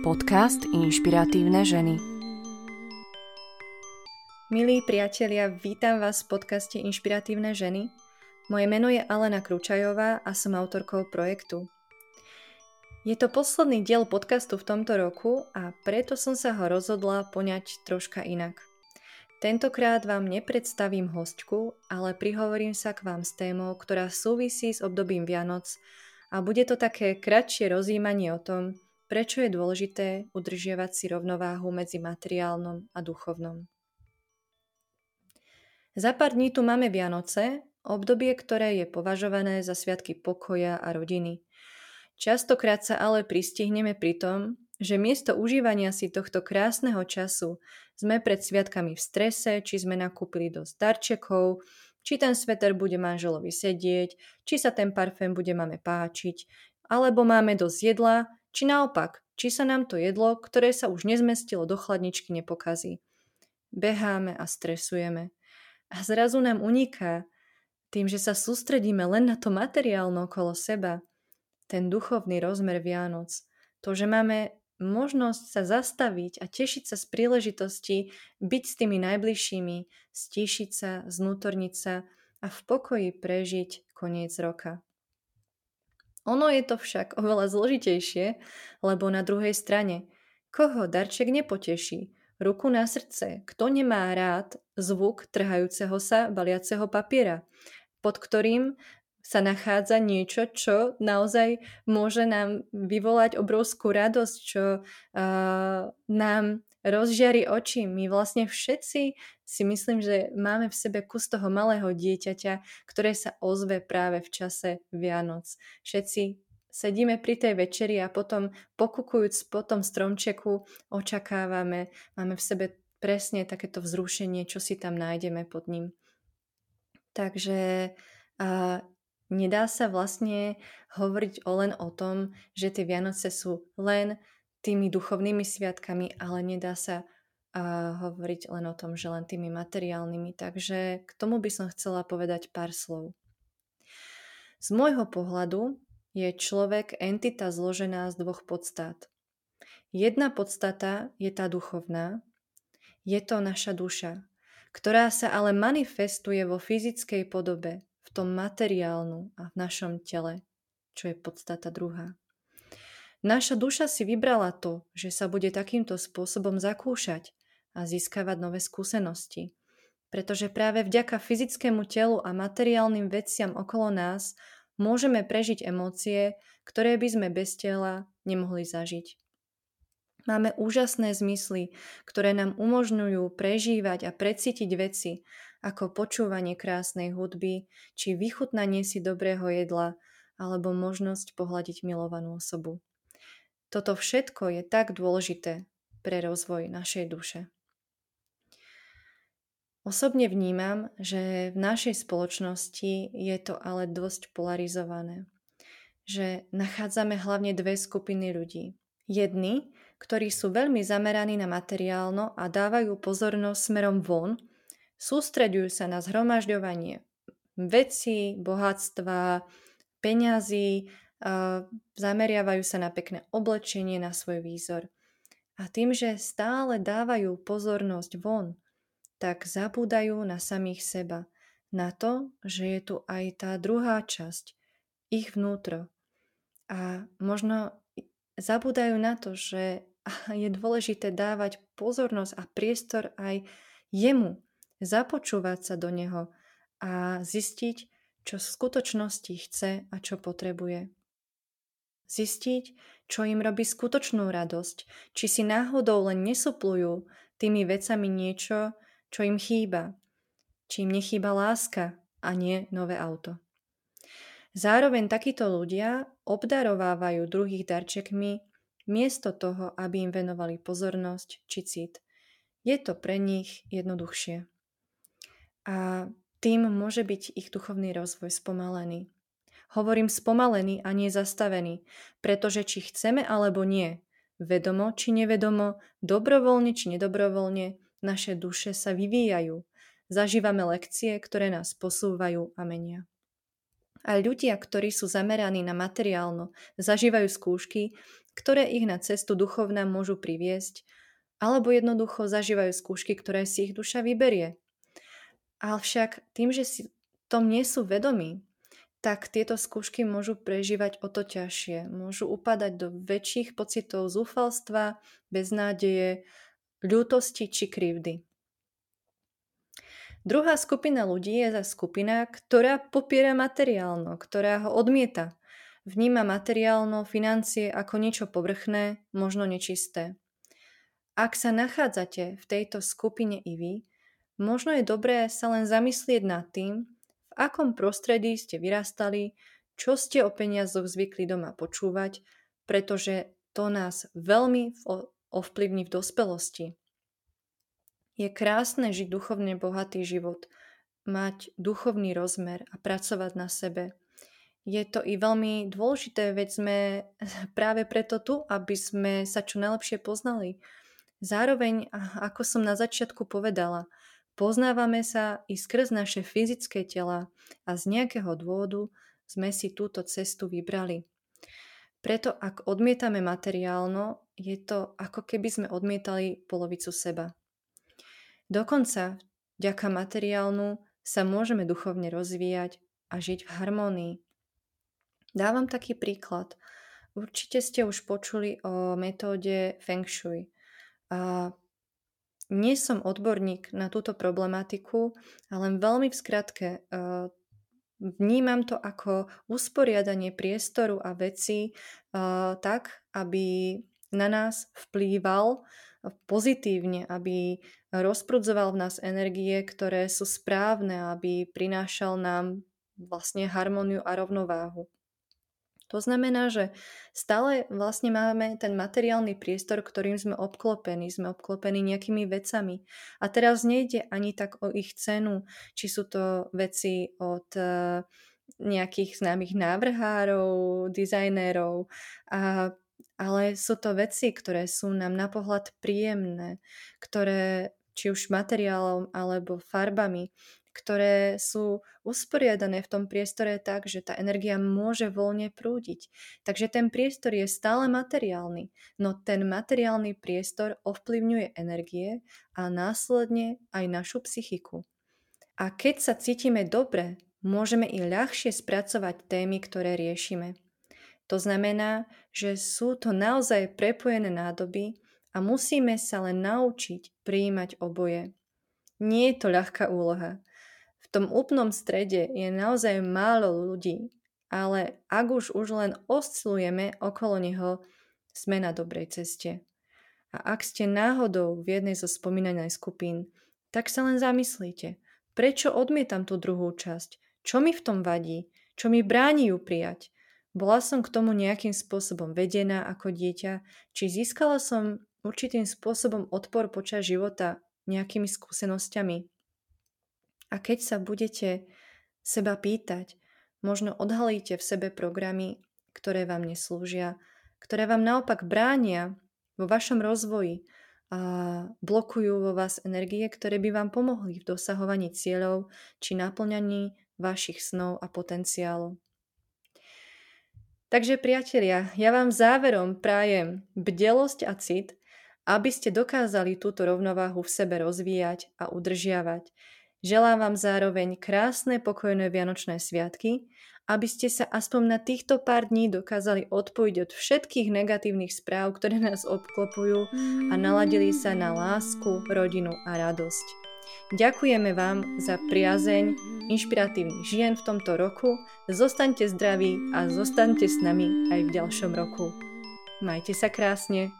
Podcast Inšpiratívne ženy. Milí priatelia, vítam vás v podcaste Inšpiratívne ženy. Moje meno je Alena Kručajová a som autorkou projektu. Je to posledný diel podcastu v tomto roku a preto som sa ho rozhodla poňať troška inak. Tentokrát vám nepredstavím hostku, ale prihovorím sa k vám s témou, ktorá súvisí s obdobím Vianoc a bude to také kratšie rozjímanie o tom, prečo je dôležité udržiavať si rovnováhu medzi materiálnom a duchovnom. Za pár dní tu máme Vianoce, obdobie, ktoré je považované za sviatky pokoja a rodiny. Častokrát sa ale pristihneme pri tom, že miesto užívania si tohto krásneho času sme pred sviatkami v strese, či sme nakúpili dosť darčekov, či ten sveter bude manželovi sedieť, či sa ten parfém bude mame páčiť, alebo máme dosť jedla, či naopak, či sa nám to jedlo, ktoré sa už nezmestilo do chladničky, nepokazí. Beháme a stresujeme. A zrazu nám uniká, tým, že sa sústredíme len na to materiálne okolo seba, ten duchovný rozmer Vianoc, to, že máme možnosť sa zastaviť a tešiť sa z príležitosti, byť s tými najbližšími, stíšiť sa, znútorniť sa a v pokoji prežiť koniec roka. Ono je to však oveľa zložitejšie, lebo na druhej strane, koho darček nepoteší? Ruku na srdce, kto nemá rád zvuk trhajúceho sa baliaceho papiera, pod ktorým sa nachádza niečo, čo naozaj môže nám vyvolať obrovskú radosť, čo nám rozžiari oči. My vlastne všetci si myslím, že máme v sebe kus toho malého dieťaťa, ktoré sa ozve práve v čase Vianoc. Všetci sedíme pri tej večeri a potom pokukujúc po tom stromčeku očakávame, máme v sebe presne takéto vzrušenie, čo si tam nájdeme pod ním. Takže nedá sa vlastne hovoriť len o tom, že tie Vianoce sú len tými duchovnými sviatkami, ale nedá sa hovoriť len o tom, že len tými materiálnymi. Takže k tomu by som chcela povedať pár slov. Z môjho pohľadu je človek entita zložená z dvoch podstát. Jedna podstata je tá duchovná, je to naša duša, ktorá sa ale manifestuje vo fyzickej podobe, v tom materiálnu a v našom tele, čo je podstata druhá. Naša duša si vybrala to, že sa bude takýmto spôsobom zakúšať a získavať nové skúsenosti, pretože práve vďaka fyzickému telu a materiálnym veciam okolo nás môžeme prežiť emócie, ktoré by sme bez tela nemohli zažiť. Máme úžasné zmysly, ktoré nám umožňujú prežívať a precítiť veci, ako počúvanie krásnej hudby, či vychutnanie si dobrého jedla, alebo možnosť pohľadiť milovanú osobu. Toto všetko je tak dôležité pre rozvoj našej duše. Osobne vnímam, že v našej spoločnosti je to ale dosť polarizované. Že nachádzame hlavne dve skupiny ľudí. Jedni, ktorí sú veľmi zameraní na materiálno a dávajú pozornosť smerom von, sústreďujú sa na zhromažďovanie vecí, bohatstva, peňazí, zameriavajú sa na pekné oblečenie, na svoj výzor. A tým, že stále dávajú pozornosť von, tak zabúdajú na samých seba, na to, že je tu aj tá druhá časť, ich vnútro. A možno zabúdajú na to, že je dôležité dávať pozornosť a priestor aj jemu, započúvať sa do neho a zistiť, čo v skutočnosti chce a čo potrebuje. Zistiť, čo im robí skutočnú radosť, či si náhodou len nesuplujú tými vecami niečo, čo im chýba, či im nechýba láska a nie nové auto. Zároveň takíto ľudia obdarovávajú druhých darčekmi miesto toho, aby im venovali pozornosť či cit. Je to pre nich jednoduchšie. A tým môže byť ich duchovný rozvoj spomalený. Hovorím spomalený a nie zastavený, pretože či chceme alebo nie, vedomo či nevedomo, dobrovoľne či nedobrovoľne, naše duše sa vyvíjajú, zažívame lekcie, ktoré nás posúvajú a menia. A ľudia, ktorí sú zameraní na materiálno, zažívajú skúšky, ktoré ich na cestu duchovná môžu priviesť, alebo jednoducho zažívajú skúšky, ktoré si ich duša vyberie. Avšak tým, že si tom nie sú vedomí, tak tieto skúšky môžu prežívať o to ťažšie. Môžu upadať do väčších pocitov zúfalstva, beznádeje, ľútosti či krivdy. Druhá skupina ľudí je za skupina, ktorá popiera materiálno, ktorá ho odmieta. Vníma materiálno, financie ako niečo povrchné, možno nečisté. Ak sa nachádzate v tejto skupine i vy, možno je dobré sa len zamyslieť nad tým, v akom prostredí ste vyrastali, čo ste o peniazoch zvykli doma počúvať, pretože to nás veľmi ovplyvní v dospelosti. Je krásne žiť duchovne bohatý život, mať duchovný rozmer a pracovať na sebe. Je to i veľmi dôležité, veď sme práve preto tu, aby sme sa čo najlepšie poznali. Zároveň, ako som na začiatku povedala, poznávame sa i skrz naše fyzické tela a z nejakého dôvodu sme si túto cestu vybrali. Preto ak odmietame materiálno, je to ako keby sme odmietali polovicu seba. Dokonca vďaka materiálnu sa môžeme duchovne rozvíjať a žiť v harmónii. Dávam taký príklad. Určite ste už počuli o metóde Feng Shui. Nie som odborník na túto problematiku, ale veľmi v skratke vnímam to ako usporiadanie priestoru a vecí tak, aby na nás vplýval pozitívne, aby rozprudzoval v nás energie, ktoré sú správne, aby prinášal nám vlastne harmóniu a rovnováhu. To znamená, že stále vlastne máme ten materiálny priestor, ktorým sme obklopení. Sme obklopení nejakými vecami. A teraz nejde ani tak o ich cenu, či sú to veci od nejakých známych návrhárov, dizajnérov, ale sú to veci, ktoré sú nám na pohľad príjemné, ktoré či už materiálom alebo farbami, ktoré sú usporiadané v tom priestore tak, že tá energia môže voľne prúdiť. Takže ten priestor je stále materiálny, no ten materiálny priestor ovplyvňuje energie a následne aj našu psychiku. A keď sa cítime dobre, môžeme i ľahšie spracovať témy, ktoré riešime. To znamená, že sú to naozaj prepojené nádoby a musíme sa len naučiť prijímať oboje. Nie je to ľahká úloha. V tom úplnom strede je naozaj málo ľudí, ale ak už len oscilujeme okolo neho, sme na dobrej ceste. A ak ste náhodou v jednej zo spomínaných skupín, tak sa len zamyslite, prečo odmietam tú druhú časť, čo mi v tom vadí, čo mi bráni ju prijať. Bola som k tomu nejakým spôsobom vedená ako dieťa, či získala som určitým spôsobom odpor počas života nejakými skúsenosťami. A keď sa budete seba pýtať, možno odhalíte v sebe programy, ktoré vám neslúžia, ktoré vám naopak bránia vo vašom rozvoji a blokujú vo vás energie, ktoré by vám pomohli v dosahovaní cieľov či naplňaní vašich snov a potenciálu. Takže priatelia, ja vám záverom prajem bdelosť a cit, aby ste dokázali túto rovnováhu v sebe rozvíjať a udržiavať. Želám vám zároveň krásne, pokojné vianočné sviatky, aby ste sa aspoň na týchto pár dní dokázali odpojiť od všetkých negatívnych správ, ktoré nás obklopujú a naladili sa na lásku, rodinu a radosť. Ďakujeme vám za priazeň inšpiratívnych žien v tomto roku. Zostaňte zdraví a zostaňte s nami aj v ďalšom roku. Majte sa krásne.